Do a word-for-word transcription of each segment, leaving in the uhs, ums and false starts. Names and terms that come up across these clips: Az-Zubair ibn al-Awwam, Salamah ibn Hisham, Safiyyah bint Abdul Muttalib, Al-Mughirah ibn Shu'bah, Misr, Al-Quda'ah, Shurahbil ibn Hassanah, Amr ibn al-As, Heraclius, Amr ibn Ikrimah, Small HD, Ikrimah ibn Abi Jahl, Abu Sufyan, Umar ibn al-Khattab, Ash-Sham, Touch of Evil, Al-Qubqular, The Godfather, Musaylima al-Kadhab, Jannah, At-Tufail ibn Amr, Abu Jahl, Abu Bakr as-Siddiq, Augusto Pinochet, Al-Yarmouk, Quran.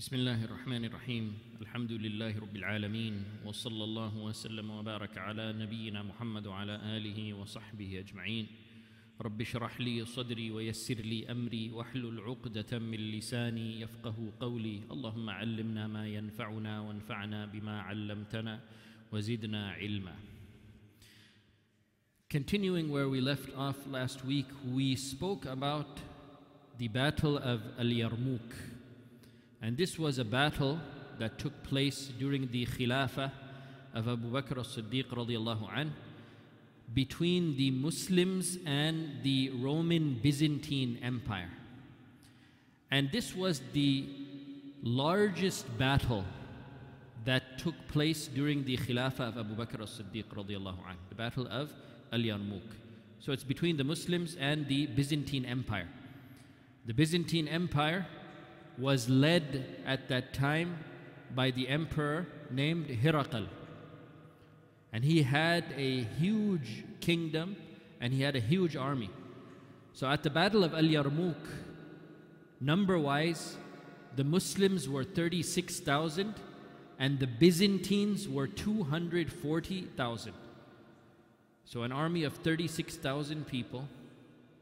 بسم الله الرحمن الرحيم الحمد لله رب العالمين وصلى الله وسلم وبارك على نبينا محمد وعلى آله وصحبه أجمعين رب اشرح لي صدري ويسر لي أمري واحلل عقدة من لساني يفقه قولي اللهم علمنا ما ينفعنا وانفعنا بما علمتنا وزدنا علما. Continuing where we left off last week, we spoke about the Battle of Al-Yarmouk. And this was a battle that took place during the Khilafah of Abu Bakr as-Siddiq radiallahu anhu between the Muslims and the Roman Byzantine Empire. And this was the largest battle that took place during the Khilafah of Abu Bakr as-Siddiq radiallahu anhu, the Battle of Al-Yarmouk. So it's between the Muslims and the Byzantine Empire. The Byzantine Empire was led at that time by the emperor named Heraclius. And he had a huge kingdom and he had a huge army. So at the Battle of Al-Yarmouk, number-wise, the Muslims were thirty-six thousand and the Byzantines were two hundred forty thousand. So an army of thirty-six thousand people,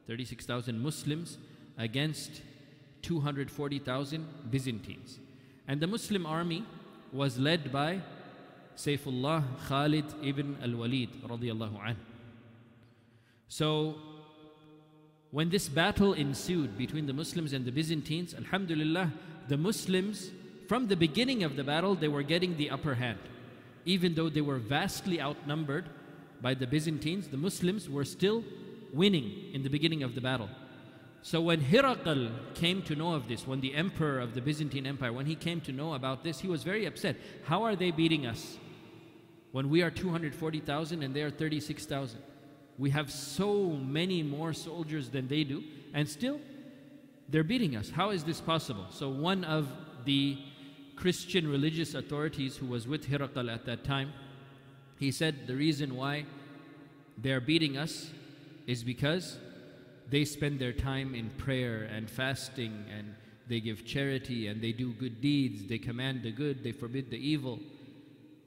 thirty-six thousand Muslims against two hundred forty thousand Byzantines. And the Muslim army was led by Saifullah Khalid ibn al-Walid radiyallahu anhu. So when this battle ensued between the Muslims and the Byzantines, alhamdulillah, the Muslims, from the beginning of the battle, they were getting the upper hand. Even though they were vastly outnumbered by the Byzantines, the Muslims were still winning in the beginning of the battle. So when Heraclius came to know of this, when the emperor of the Byzantine Empire, when he came to know about this, he was very upset. How are they beating us when we are two hundred forty thousand and they are thirty-six thousand? We have so many more soldiers than they do, and still they're beating us. How is this possible? So one of the Christian religious authorities who was with Heraclius at that time, he said the reason why they're beating us is because they spend their time in prayer and fasting, and they give charity, and they do good deeds, they command the good, they forbid the evil.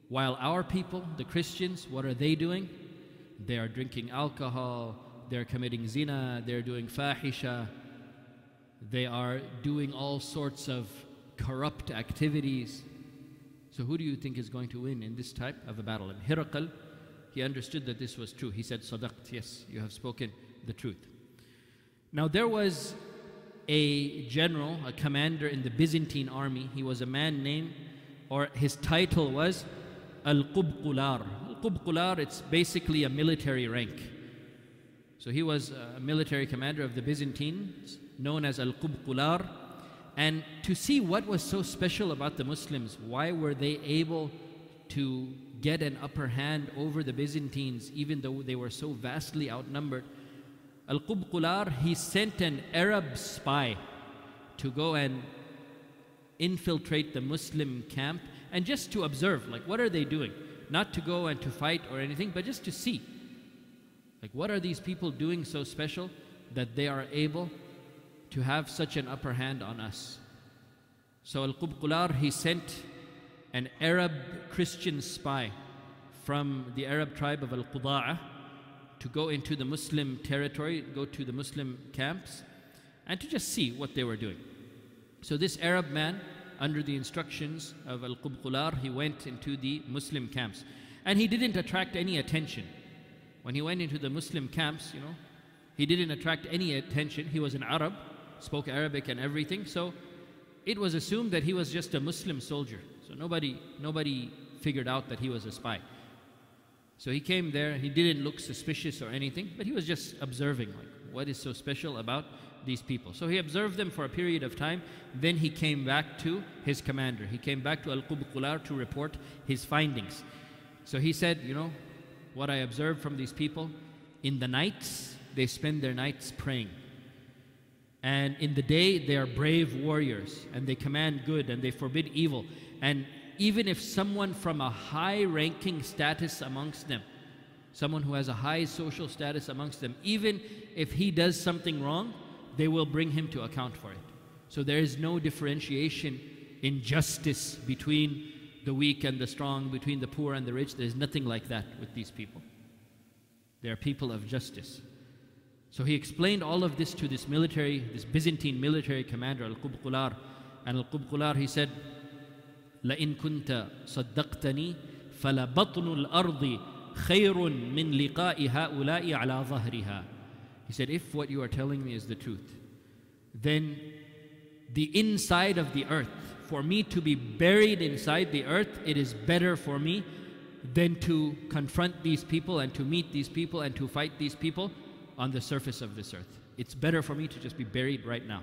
While our people, the Christians, what are they doing? They are drinking alcohol, they're committing zina, they're doing fahisha, they are doing all sorts of corrupt activities. So who do you think is going to win in this type of a battle? And Heraclius, he understood that this was true. He said, Sadaqt, yes, you have spoken the truth. Now there was a general, a commander in the Byzantine army. He was a man named, or his title was Al-Qubqular. Al-Qubqular, it's basically a military rank. So he was a military commander of the Byzantines, known as Al-Qubqular. And to see what was so special about the Muslims, why were they able to get an upper hand over the Byzantines, even though they were so vastly outnumbered, Al-Qubqular, he sent an Arab spy to go and infiltrate the Muslim camp and just to observe, like, what are they doing? Not to go and to fight or anything, but just to see. Like, what are these people doing so special that they are able to have such an upper hand on us? So Al-Qubqular, he sent an Arab Christian spy from the Arab tribe of Al-Quda'ah to go into the Muslim territory, go to the Muslim camps, and to just see what they were doing. So this Arab man, under the instructions of Al-Qubqular, he went into the Muslim camps. And he didn't attract any attention. When he went into the Muslim camps, you know, he didn't attract any attention. He was an Arab, spoke Arabic and everything. So it was assumed that he was just a Muslim soldier. So nobody, nobody figured out that he was a spy. So he came there, he didn't look suspicious or anything, but he was just observing, like, what is so special about these people? So he observed them for a period of time, then he came back to his commander. He came back to Al-Qubqular to report his findings. So he said, you know, what I observed from these people, in the nights, they spend their nights praying. And in the day, they are brave warriors, and they command good, and they forbid evil. And even if someone from a high-ranking status amongst them, someone who has a high social status amongst them, even if he does something wrong, they will bring him to account for it. So there is no differentiation injustice between the weak and the strong, between the poor and the rich. There's nothing like that with these people. They are people of justice. So he explained all of this to this military, this Byzantine military commander, Al-Qubqular. And Al-Qubqular, he said, لَإِن كُنْتَ صَدَّقْتَنِي فَلَبَطْنُ الْأَرْضِ خَيْرٌ مِّن لِقَاءِ هَؤُلَاءِ عَلَى ظَهْرِهَا. He said, if what you are telling me is the truth, then the inside of the earth, for me to be buried inside the earth, it is better for me than to confront these people and to meet these people and to fight these people on the surface of this earth. It's better for me to just be buried right now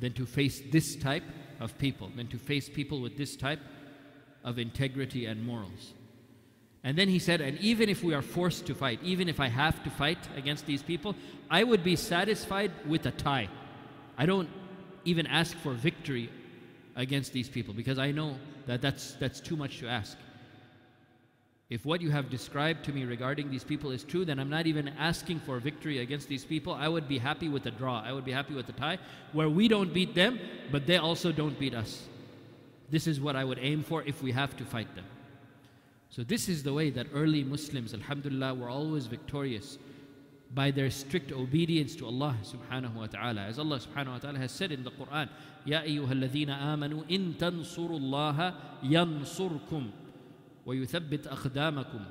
than to face this type of people, than to face people with this type of integrity and morals. And then he said, and even if we are forced to fight, even if I have to fight against these people, I would be satisfied with a tie. I don't even ask for victory against these people, because I know that that's, that's too much to ask. If what you have described to me regarding these people is true, then I'm not even asking for victory against these people. I would be happy with a draw. I would be happy with a tie where we don't beat them, but they also don't beat us. This is what I would aim for if we have to fight them. So this is the way that early Muslims, alhamdulillah, were always victorious by their strict obedience to Allah subhanahu wa ta'ala. As Allah subhanahu wa ta'ala has said in the Quran, Ya ayyuhalladhina amanu in tansurullaha yansurkum. وَيُثَبِّتْ أَقْدَامَكُمْ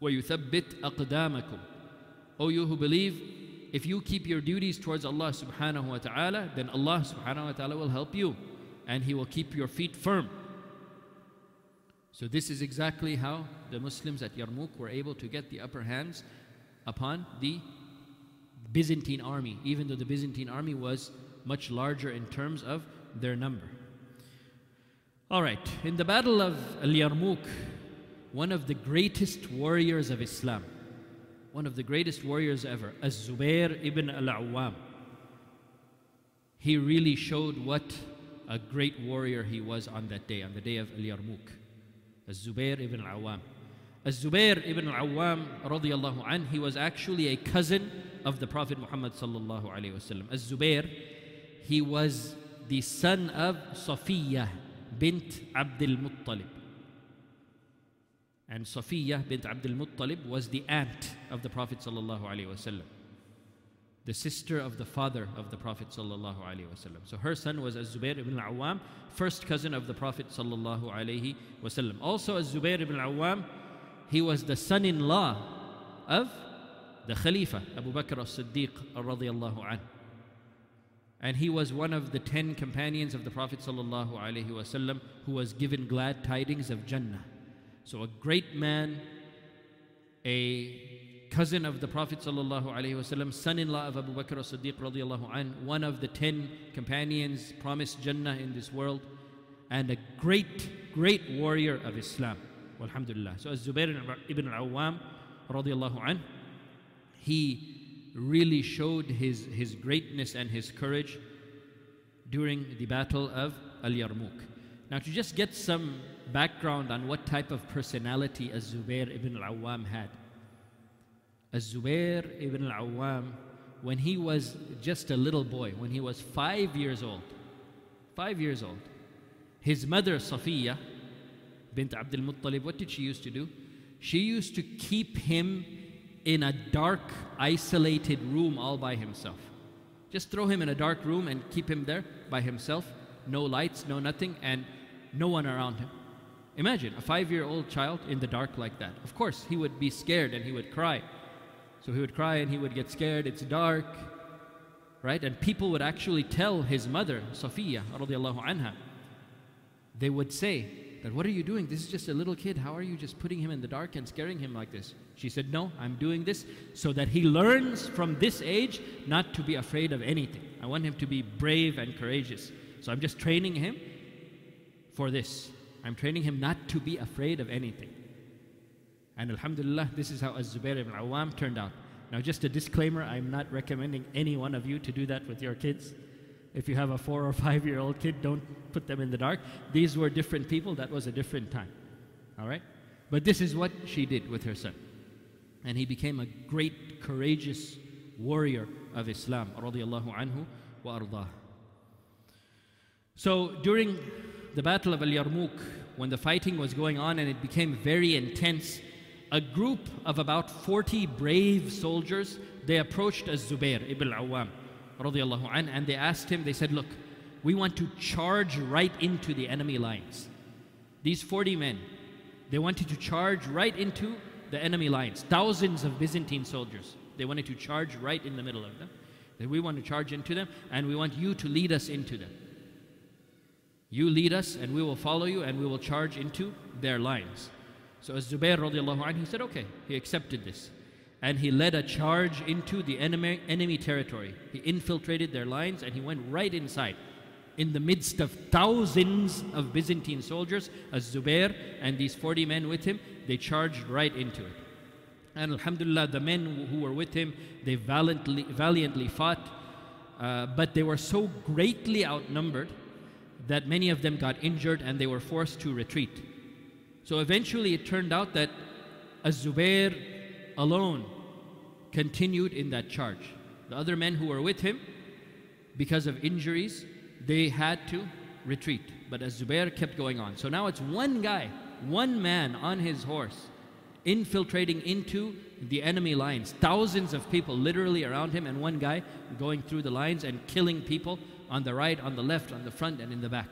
وَيُثَبِّتْ أَقْدَامَكُمْ. O you who believe, if you keep your duties towards Allah subhanahu wa ta'ala, then Allah subhanahu wa ta'ala will help you and He will keep your feet firm. So this is exactly how the Muslims at Yarmouk were able to get the upper hands upon the Byzantine army, even though the Byzantine army was much larger in terms of their number. All right, in the battle of Al-Yarmouk, one of the greatest warriors of Islam, one of the greatest warriors ever, Az-Zubair ibn al-Awwam, he really showed what a great warrior he was on that day, on the day of Al-Yarmouk. Az-Zubair ibn al-Awwam. Az-Zubair ibn al-Awwam, radiyallahu anhu, he was actually a cousin of the Prophet Muhammad sallallahu alayhi wa sallam. Az-Zubair, he was the son of Safiyyah bint Abdul Muttalib. And Safiyyah bint Abdul Muttalib was the aunt of the Prophet sallallahu alaihi wasallam, the sister of the father of the Prophet sallallahu alaihi wasallam. So her son was Az-Zubair ibn al-Awwam, first cousin of the Prophet sallallahu alaihi wasallam. Also Az-Zubair ibn al-Awwam, he was the son-in-law of the Khalifa Abu Bakr as-Siddiq radiyallahu anhu. And he was one of the ten companions of the Prophet sallallahu alaihi wasallam who was given glad tidings of Jannah. So a great man, a cousin of the Prophet sallallahu alaihi wasallam, son-in-law of Abu Bakr as-Siddiq radiyallahu anhu, one of the ten companions promised Jannah in this world, and a great, great warrior of Islam. Alhamdulillah. So Az-Zubair ibn al-Awwam radiyallahu anhu, he really showed his, his greatness and his courage during the battle of Al-Yarmouk. Now, to just get some background on what type of personality Az-Zubair ibn al-Awwam had. Az-Zubair ibn al-Awwam, when he was just a little boy, when he was five years old, five years old, his mother Safiyyah bint Abdul Muttalib, what did she used to do? She used to keep him in a dark, isolated room all by himself. Just throw him in a dark room and keep him there by himself. No lights, no nothing, and no one around him. Imagine a five-year-old child in the dark like that. Of course, he would be scared and he would cry. So he would cry and he would get scared. It's dark, right? And people would actually tell his mother, Safiyyah radiyallahu anha, they would say, that what are you doing? This is just a little kid. How are you just putting him in the dark and scaring him like this? She said, no, I'm doing this so that he learns from this age not to be afraid of anything. I want him to be brave and courageous. So I'm just training him for this. I'm training him not to be afraid of anything. And alhamdulillah, this is how Az-Zubair ibn al-Awwam turned out. Now, just a disclaimer, I'm not recommending any one of you to do that with your kids. If you have a four or five-year-old kid, don't put them in the dark. These were different people. That was a different time. All right? But this is what she did with her son. And he became a great, courageous warrior of Islam, radiyallahu anhu wa ardah. So during the Battle of Al-Yarmouk, when the fighting was going on and it became very intense, a group of about forty brave soldiers, they approached Az-Zubair ibn al-Awwam radiallahu anhu, and they asked him, they said, look, we want to charge right into the enemy lines. These forty men, they wanted to charge right into the enemy lines. Thousands of Byzantine soldiers, they wanted to charge right in the middle of them. That we want to charge into them, and we want you to lead us into them. You lead us and we will follow you, and we will charge into their lines. So Az-Zubair radiallahu anhu, he said, okay, he accepted this. And he led a charge into the enemy, enemy territory. He infiltrated their lines and he went right inside. In the midst of thousands of Byzantine soldiers, Az-Zubair and these forty men with him, they charged right into it. And alhamdulillah, the men who were with him, they valiantly, valiantly fought, uh, but they were so greatly outnumbered that many of them got injured and they were forced to retreat. So eventually it turned out that Az-Zubair alone continued in that charge. The other men who were with him, because of injuries, they had to retreat. But Az-Zubair kept going on. So now it's one guy, one man on his horse, infiltrating into the enemy lines. Thousands of people literally around him, and one guy going through the lines and killing people on the right, on the left, on the front, and in the back.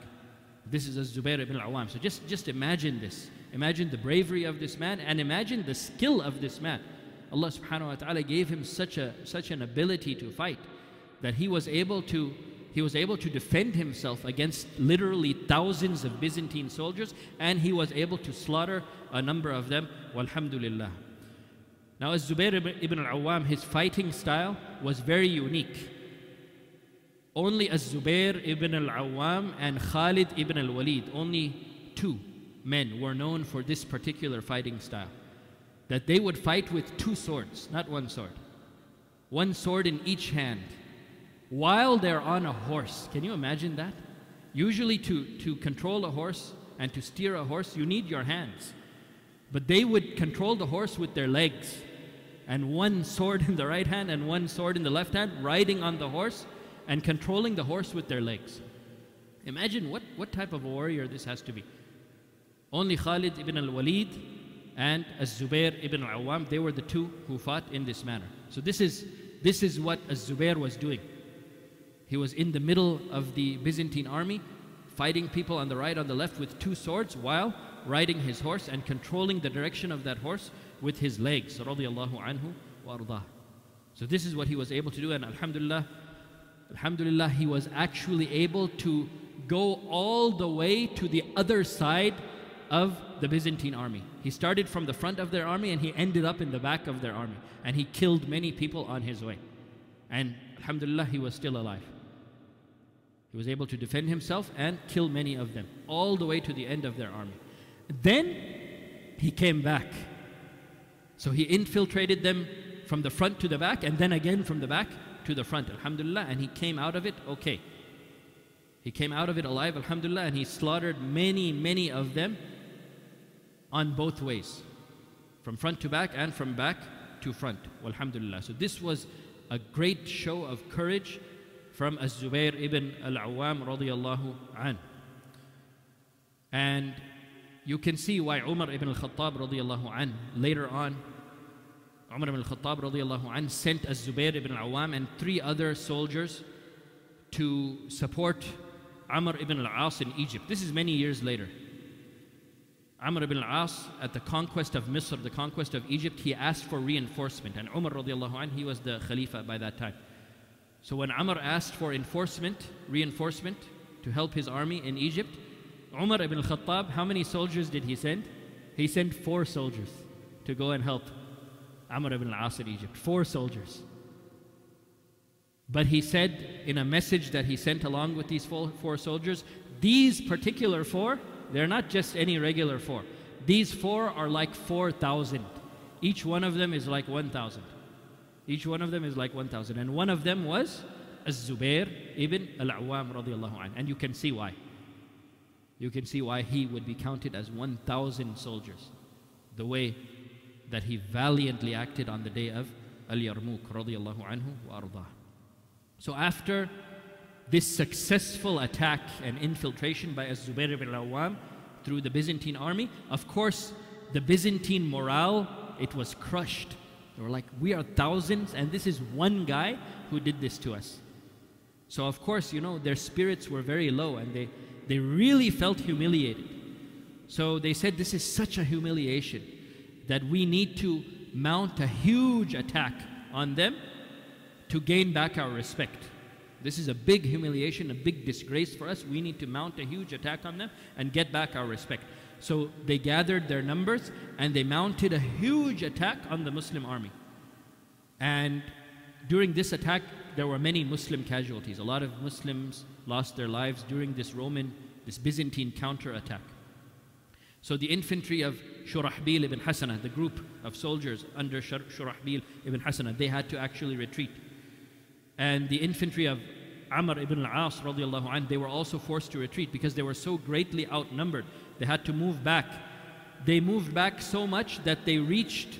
This is Az-Zubair ibn al-Awwam. So just, just imagine this. Imagine the bravery of this man, and imagine the skill of this man. Allah subhanahu wa ta'ala gave him such, a, such an ability to fight that he was able to He was able to defend himself against literally thousands of Byzantine soldiers, and he was able to slaughter a number of them, walhamdulillah. Now Az-Zubair ibn al-Awwam, his fighting style was very unique. Only Az-Zubair ibn al-Awwam and Khalid ibn al-Walid, only two men were known for this particular fighting style. That they would fight with two swords, not one sword. One sword in each hand, while they're on a horse. Can you imagine that? Usually to, to control a horse and to steer a horse, you need your hands. But they would control the horse with their legs, and one sword in the right hand and one sword in the left hand, riding on the horse and controlling the horse with their legs. Imagine what, what type of a warrior this has to be. Only Khalid ibn al-Walid and Az-Zubair ibn al-Awwam, they were the two who fought in this manner. So this is, this is what Az-Zubair was doing. He was in the middle of the Byzantine army, fighting people on the right, on the left with two swords, while riding his horse and controlling the direction of that horse with his legs. Radiallahu anhu wa ardah. So this is what he was able to do, and alhamdulillah, alhamdulillah, he was actually able to go all the way to the other side of the Byzantine army. He started from the front of their army and he ended up in the back of their army, and he killed many people on his way. And alhamdulillah, he was still alive. He was able to defend himself and kill many of them, all the way to the end of their army. Then he came back. So he infiltrated them from the front to the back, and then again from the back to the front, alhamdulillah, and he came out of it okay. He came out of it alive, alhamdulillah, and he slaughtered many, many of them on both ways, from front to back and from back to front, alhamdulillah. So this was a great show of courage from Az-Zubair ibn al-Awwam radiyallahu anhu. And you can see why Umar ibn al-Khattab radiyallahu anhu, later on, Umar ibn al-Khattab radiyallahu anhu sent Az-Zubair ibn al-Awwam and three other soldiers to support Amr ibn al-As in Egypt. This is many years later. Amr ibn al-As, at the conquest of Misr, the conquest of Egypt, he asked for reinforcement. And Umar radiyallahu anhu, he was the Khalifa by that time. So when Amr asked for enforcement, reinforcement to help his army in Egypt, Umar ibn al-Khattab, how many soldiers did he send? He sent four soldiers to go and help Amr ibn al-As in Egypt. Four soldiers. But he said in a message that he sent along with these four, four soldiers, these particular four, they're not just any regular four. These four are like four thousand. Each one of them is like one thousand. Each one of them is like one thousand. And one of them was Az-Zubair ibn al-Awwam radiyallahu anhu. And you can see why. You can see why he would be counted as one thousand soldiers. The way that he valiantly acted on the day of Al-Yarmouk radiyallahu anhu wa ardah. So after this successful attack and infiltration by Az-Zubair ibn al-Awwam through the Byzantine army. Of course, the Byzantine morale, it was crushed. They were like, we are thousands, and this is one guy who did this to us. So of course, you know, their spirits were very low, and they, they really felt humiliated. So they said, this is such a humiliation that we need to mount a huge attack on them to gain back our respect. This is a big humiliation, a big disgrace for us. We need to mount a huge attack on them and get back our respect. So they gathered their numbers and they mounted a huge attack on the Muslim army. And during this attack, there were many Muslim casualties. A lot of Muslims lost their lives during this Roman, this Byzantine counterattack. So the infantry of Shurahbil ibn Hassanah, the group of soldiers under Shurahbil ibn Hassanah, they had to actually retreat. And the infantry of Amr ibn al-As, radiallahu anh, they were also forced to retreat because they were so greatly outnumbered. They had to move back. They moved back so much that they reached,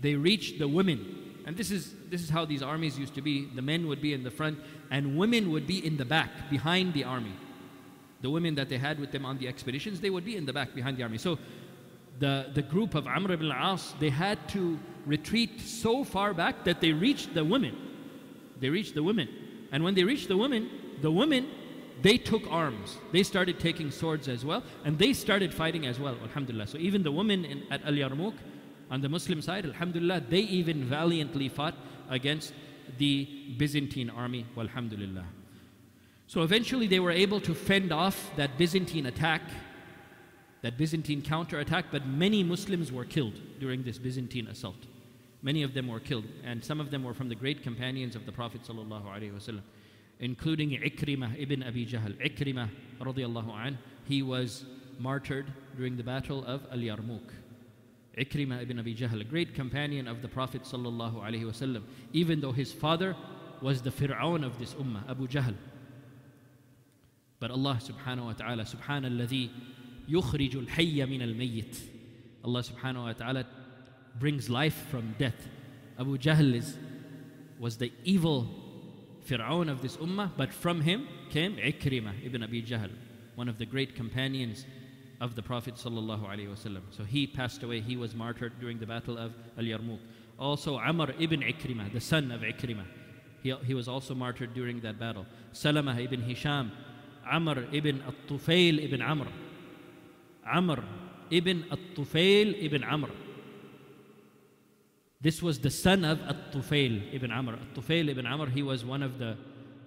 they reached the women. And this is, this is how these armies used to be. The men would be in the front and women would be in the back, behind the army. The women that they had with them on the expeditions, they would be in the back behind the army. So the, the group of Amr ibn al-As, they had to retreat so far back that they reached the women. They reached the women. And when they reached the women, the women, they took arms. They started taking swords as well. And they started fighting as well, alhamdulillah. So even the women in, at Al-Yarmouk, on the Muslim side, alhamdulillah, they even valiantly fought against the Byzantine army, walhamdulillah. So eventually they were able to fend off that Byzantine attack, that Byzantine counterattack, but many Muslims were killed during this Byzantine assault. Many of them were killed, and some of them were from the great companions of the Prophet ﷺ, including Ikrimah ibn Abi Jahl. Ikrimah, radiallahu anh, he was martyred during the battle of Al-Yarmouk. Ikrimah ibn Abi Jahl, a great companion of the Prophet ﷺ, even though his father was the Fir'aun of this ummah, Abu Jahl. But Allah subhanahu wa ta'ala, subhana alladhi yukhrijul hayya min al-mayyit. Allah subhanahu wa ta'ala brings life from death. Abu Jahl is, was the evil Fir'aun of this ummah, but from him came Ikrimah ibn Abi Jahl, one of the great companions of the Prophet sallallahu alaihi wasallam. So he passed away, he was martyred during the battle of Al-Yarmouk. Also Amr ibn Ikrimah, the son of Ikrimah, he, he was also martyred during that battle. Salamah ibn Hisham, Amr ibn At-Tufail ibn Amr. Amr ibn At-Tufail ibn Amr. This was the son of At-Tufail ibn Amr. At-Tufail ibn Amr, he was one of the,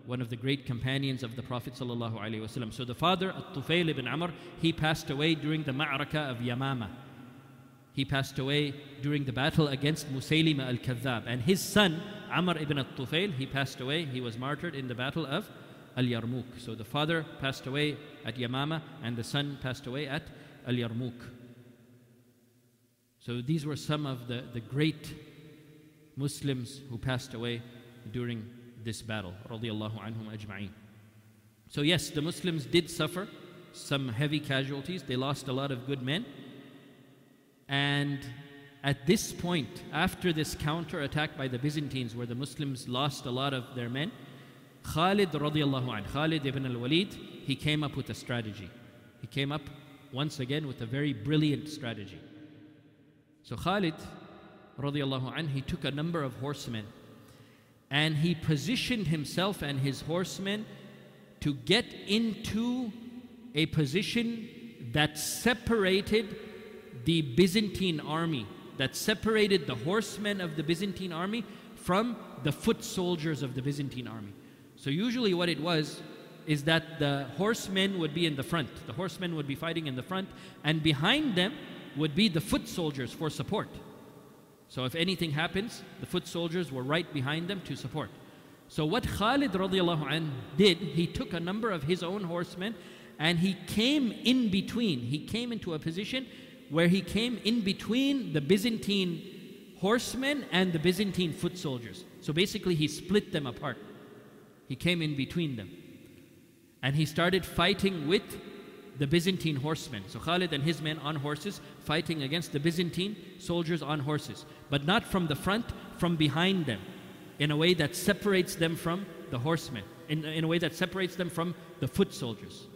one of the great companions of the Prophet ﷺ. So the father, At-Tufail ibn Amr, he passed away during the Ma'raka of Yamama. He passed away during the battle against Musaylima al-Kadhab. And his son, Amr ibn At-Tufail, he passed away. He was martyred in the battle of Al-Yarmouk. So the father passed away at Yamama and the son passed away at Al-Yarmouk. So these were some of the, the great Muslims who passed away during this battle, radiyallahu anhum ajma'een. So yes, the Muslims did suffer some heavy casualties. They lost a lot of good men. And at this point, after this counterattack by the Byzantines where the Muslims lost a lot of their men, Khalid radiallahu anhu, Khalid ibn al-Walid, he came up with a strategy. He came up once again with a very brilliant strategy. So Khalid radiallahu anhu, he took a number of horsemen and he positioned himself and his horsemen to get into a position that separated the Byzantine army, that separated the horsemen of the Byzantine army from the foot soldiers of the Byzantine army. So usually what it was is that the horsemen would be in the front. The horsemen would be fighting in the front, and behind them would be the foot soldiers for support. So if anything happens, the foot soldiers were right behind them to support. So what Khalid radiallahu anhu did, he took a number of his own horsemen and he came in between. He came into a position where he came in between the Byzantine horsemen and the Byzantine foot soldiers. So basically he split them apart. He came in between them. And he started fighting with the Byzantine horsemen. So Khalid and his men on horses fighting against the Byzantine soldiers on horses. But not from the front, from behind them. In a way that separates them from the horsemen. in, in a way that separates them from the foot soldiers.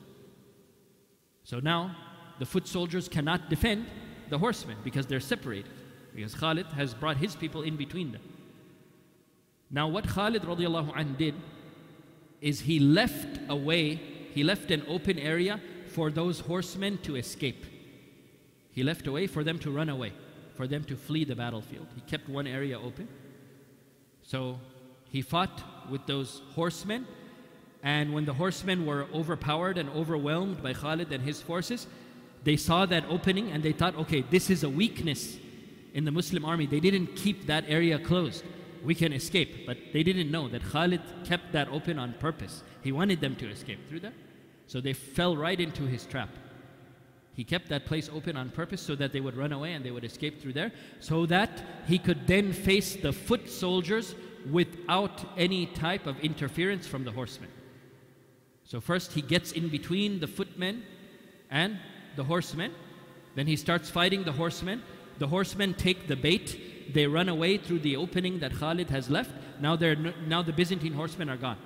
So now the foot soldiers cannot defend the horsemen because they're separated, because Khalid has brought his people in between them. Now what Khalid radiallahu anh did is he left a way, he left an open area for those horsemen to escape. He left a way for them to run away, for them to flee the battlefield. He kept one area open. So he fought with those horsemen, and when the horsemen were overpowered and overwhelmed by Khalid and his forces, they saw that opening and they thought, okay, this is a weakness in the Muslim army. They didn't keep that area closed. We can escape. But they didn't know that Khalid kept that open on purpose. He wanted them to escape through that. So they fell right into his trap. He kept that place open on purpose so that they would run away and they would escape through there, so that he could then face the foot soldiers without any type of interference from the horsemen. So first he gets in between the footmen and the horsemen. Then he starts fighting the horsemen. The horsemen take the bait. They run away through the opening that Khalid has left. Now, they're no, now the Byzantine horsemen are gone.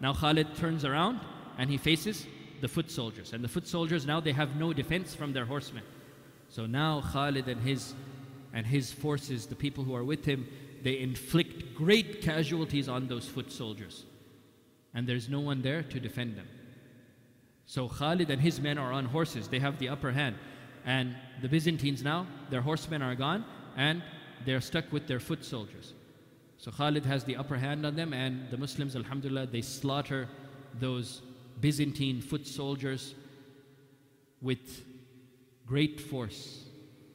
Now Khalid turns around and he faces the foot soldiers. And the foot soldiers, now they have no defense from their horsemen. So now Khalid and his, and his forces, the people who are with him, they inflict great casualties on those foot soldiers. And there's no one there to defend them. So Khalid and his men are on horses. They have the upper hand. And the Byzantines now, their horsemen are gone, and they're stuck with their foot soldiers. So Khalid has the upper hand on them, and the Muslims, alhamdulillah, they slaughter those Byzantine foot soldiers with great force,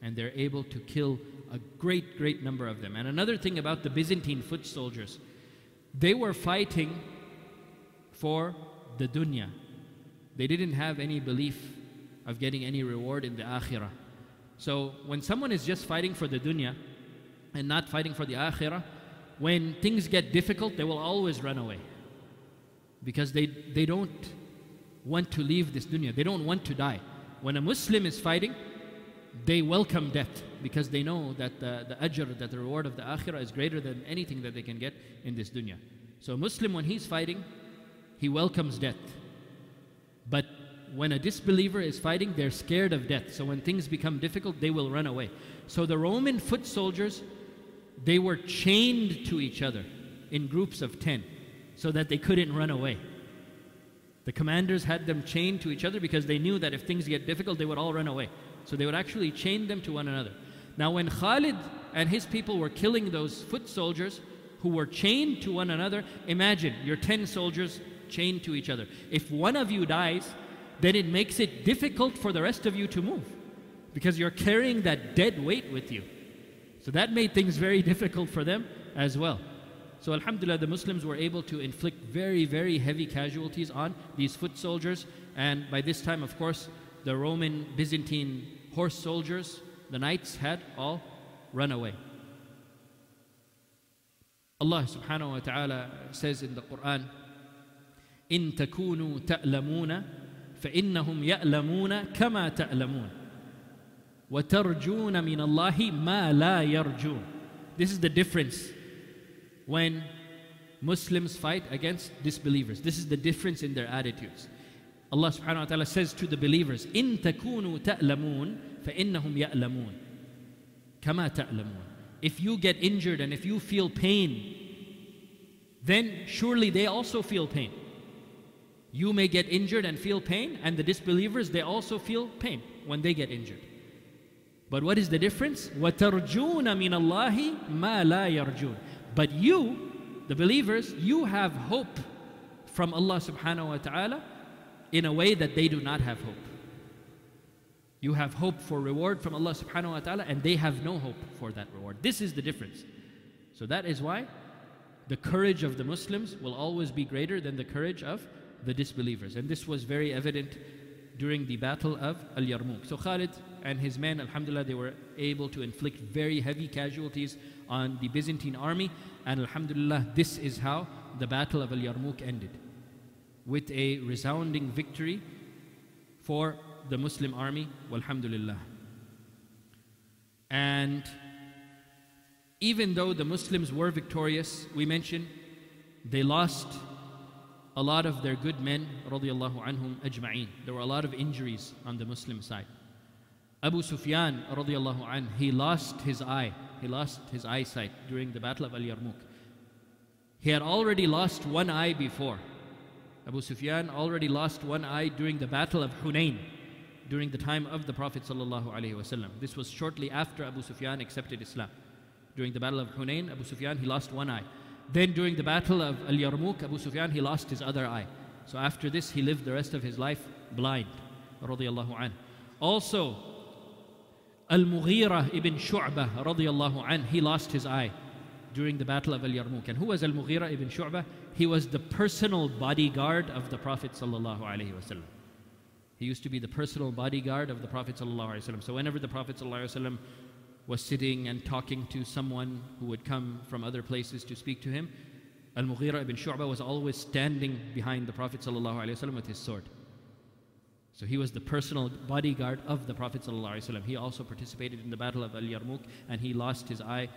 and they're able to kill a great, great number of them. And another thing about the Byzantine foot soldiers, they were fighting for the dunya. They didn't have any belief of getting any reward in the akhirah. So when someone is just fighting for the dunya and not fighting for the akhirah, when things get difficult, they will always run away. Because they, they don't want to leave this dunya. They don't want to die. When a Muslim is fighting, they welcome death, because they know that the, the ajr, that the reward of the akhirah is greater than anything that they can get in this dunya. So a Muslim, when he's fighting, he welcomes death. But when a disbeliever is fighting, they're scared of death. So when things become difficult, they will run away. So the Roman foot soldiers, they were chained to each other in groups of ten so that they couldn't run away. The commanders had them chained to each other because they knew that if things get difficult, they would all run away. So they would actually chain them to one another. Now when Khalid and his people were killing those foot soldiers who were chained to one another, imagine your ten soldiers chained to each other. If one of you dies, then it makes it difficult for the rest of you to move, because you're carrying that dead weight with you. So that made things very difficult for them as well. So alhamdulillah, the Muslims were able to inflict very, very heavy casualties on these foot soldiers. And by this time, of course, the Roman Byzantine horse soldiers, the knights, had all run away. Allah subhanahu wa ta'ala says in the Quran, إِن تَكُونُوا تَأْلَمُونَ فَإِنَّهُمْ يَأْلَمُونَ كَمَا تَأْلَمُونَ وَتَرْجُونَ مِنَ اللَّهِ مَا لَا يَرْجُونَ. This is the difference when Muslims fight against disbelievers. This is the difference in their attitudes. Allah subhanahu wa ta'ala says to the believers, إِن تَكُونُوا تَأْلَمُونَ فَإِنَّهُمْ يَأْلَمُونَ كَمَا تَأْلَمُونَ. If you get injured and if you feel pain, then surely they also feel pain. You may get injured and feel pain, and the disbelievers, they also feel pain when they get injured. But what is the difference? وَتَرْجُونَ مِنَ اللَّهِ مَا لَا يَرْجُونَ. But you, the believers, you have hope from Allah subhanahu wa ta'ala in a way that they do not have hope. You have hope for reward from Allah subhanahu wa ta'ala, and they have no hope for that reward. This is the difference. So that is why the courage of the Muslims will always be greater than the courage of the disbelievers. And this was very evident during the battle of Al-Yarmouk. So Khalid and his men, alhamdulillah, they were able to inflict very heavy casualties on the Byzantine army. And alhamdulillah, this is how the battle of Al-Yarmouk ended, with a resounding victory for the Muslim army, walhamdulillah. And even though the Muslims were victorious, we mentioned they lost a lot of their good men, radiyallahu anhum ajma'een. There were a lot of injuries on the Muslim side. Abu Sufyan, radiyallahu anh, he lost his eye. He lost his eyesight during the Battle of Al-Yarmouk. He had already lost one eye before. Abu Sufyan already lost one eye during the Battle of Hunayn, during the time of the Prophet ﷺ. This was shortly after Abu Sufyan accepted Islam. During the Battle of Hunayn, Abu Sufyan, he lost one eye. Then during the Battle of Al-Yarmouk, Abu Sufyan, he lost his other eye. So after this, he lived the rest of his life blind, radiyallahu anh. Also, Al-Mughirah ibn Shu'bah, radiyallahu anh, he lost his eye during the Battle of Al-Yarmouk. And who was Al-Mughirah ibn Shu'bah? He was the personal bodyguard of the Prophet sallallahu alaihi wasallam. He used to be the personal bodyguard of the Prophet sallallahu alaihi wasallam. So whenever the Prophet sallallahu alaihi wasallam was sitting and talking to someone who would come from other places to speak to him, Al-Mughirah ibn Shu'bah was always standing behind the Prophet ﷺ with his sword. So he was the personal bodyguard of the Prophet ﷺ. He also participated in the Battle of Al-Yarmouk, and he lost his eye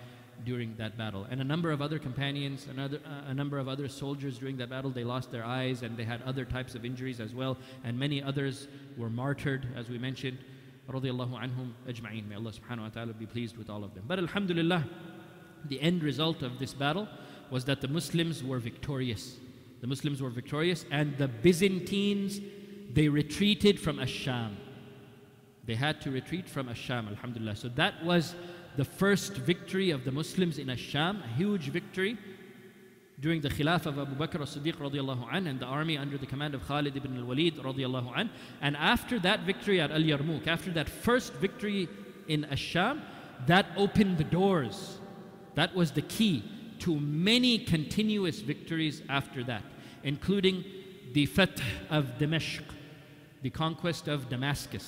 during that battle. And a number of other companions, another, uh, a number of other soldiers during that battle, they lost their eyes and they had other types of injuries as well. And many others were martyred, as we mentioned. Radiallahu anhum ajma'een. May Allah subhanahu wa ta'ala be pleased with all of them. But alhamdulillah, the end result of this battle was that the Muslims were victorious. The Muslims were victorious, and the Byzantines, they retreated from Ash-Sham. They had to retreat from Ash-Sham, alhamdulillah. So that was the first victory of the Muslims in Ash-Sham, a huge victory during the Khilafah of Abu Bakr as-Siddiq radiyallahu anhu, and the army under the command of Khalid ibn al-Walid radiyallahu anhu. And after that victory at Al-Yarmouk, after that first victory in Ash-Sham, that opened the doors. That was the key to many continuous victories after that, including the Fath of Dimashq, the conquest of Damascus.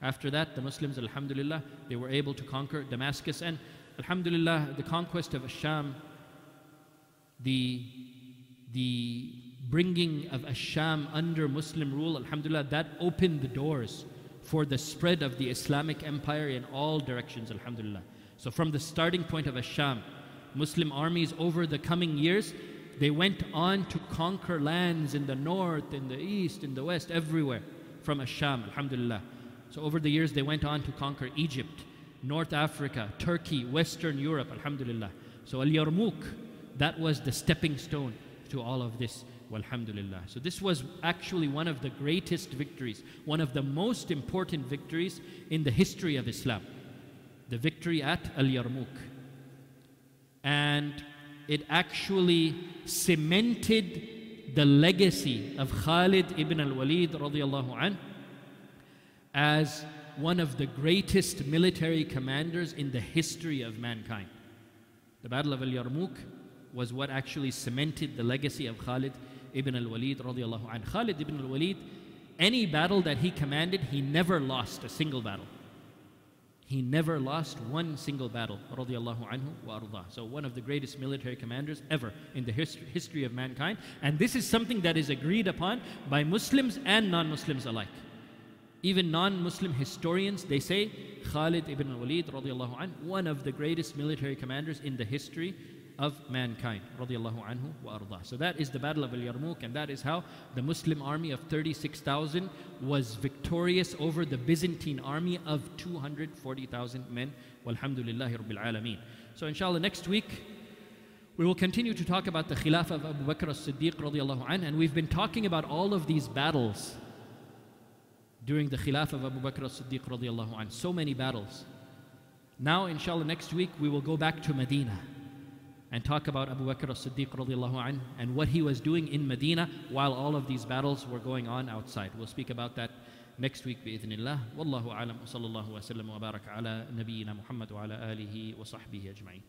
After that, the Muslims, alhamdulillah, they were able to conquer Damascus. And alhamdulillah, the conquest of Ash-Sham, The, the bringing of Ash-Sham under Muslim rule, alhamdulillah, that opened the doors for the spread of the Islamic empire in all directions, alhamdulillah. So from the starting point of Ash-Sham, Muslim armies over the coming years, they went on to conquer lands in the north, in the east, in the west, everywhere from Ash-Sham, alhamdulillah. So over the years, they went on to conquer Egypt, North Africa, Turkey, Western Europe, alhamdulillah. So Al-Yarmouk, that was the stepping stone to all of this, walhamdulillah. So this was actually one of the greatest victories, one of the most important victories in the history of Islam, the victory at Al-Yarmouk. And it actually cemented the legacy of Khalid ibn al-Walid radiyallahu anhu as one of the greatest military commanders in the history of mankind. The Battle of Al-Yarmouk was what actually cemented the legacy of Khalid ibn al-Walid radiyallahu anhu. Khalid ibn al-Walid, any battle that he commanded, he never lost a single battle. He never lost one single battle, radiyallahu anhu wa ardah. So one of the greatest military commanders ever in the hist history of mankind. And this is something that is agreed upon by Muslims and non-Muslims alike. Even non-Muslim historians, they say Khalid ibn al-Walid radiyallahu anhu, one of the greatest military commanders in the history of mankind, radiyallahu anhu wa ardah. So that is the Battle of Al-Yarmouk, and that is how the Muslim army of thirty-six thousand was victorious over the Byzantine army of two hundred forty thousand men, walhamdulillahi rabbil alameen. So inshallah, next week we will continue to talk about the Khilafah of Abu Bakr as-Siddiq radiyallahu anhu, and we've been talking about all of these battles during the Khilafah of Abu Bakr as-Siddiq radiyallahu anhu, so many battles. Now inshallah, next week we will go back to Medina and talk about Abu Bakr as-Siddiq radiyallahu anhu and what he was doing in Medina while all of these battles were going on outside. We'll speak about that next week bi'idhnillah. Wallahu a'lam wa sallallahu wa sallam wa baraka ala nabiyyina Muhammad wa ala alihi wa sahbihi ajma'in.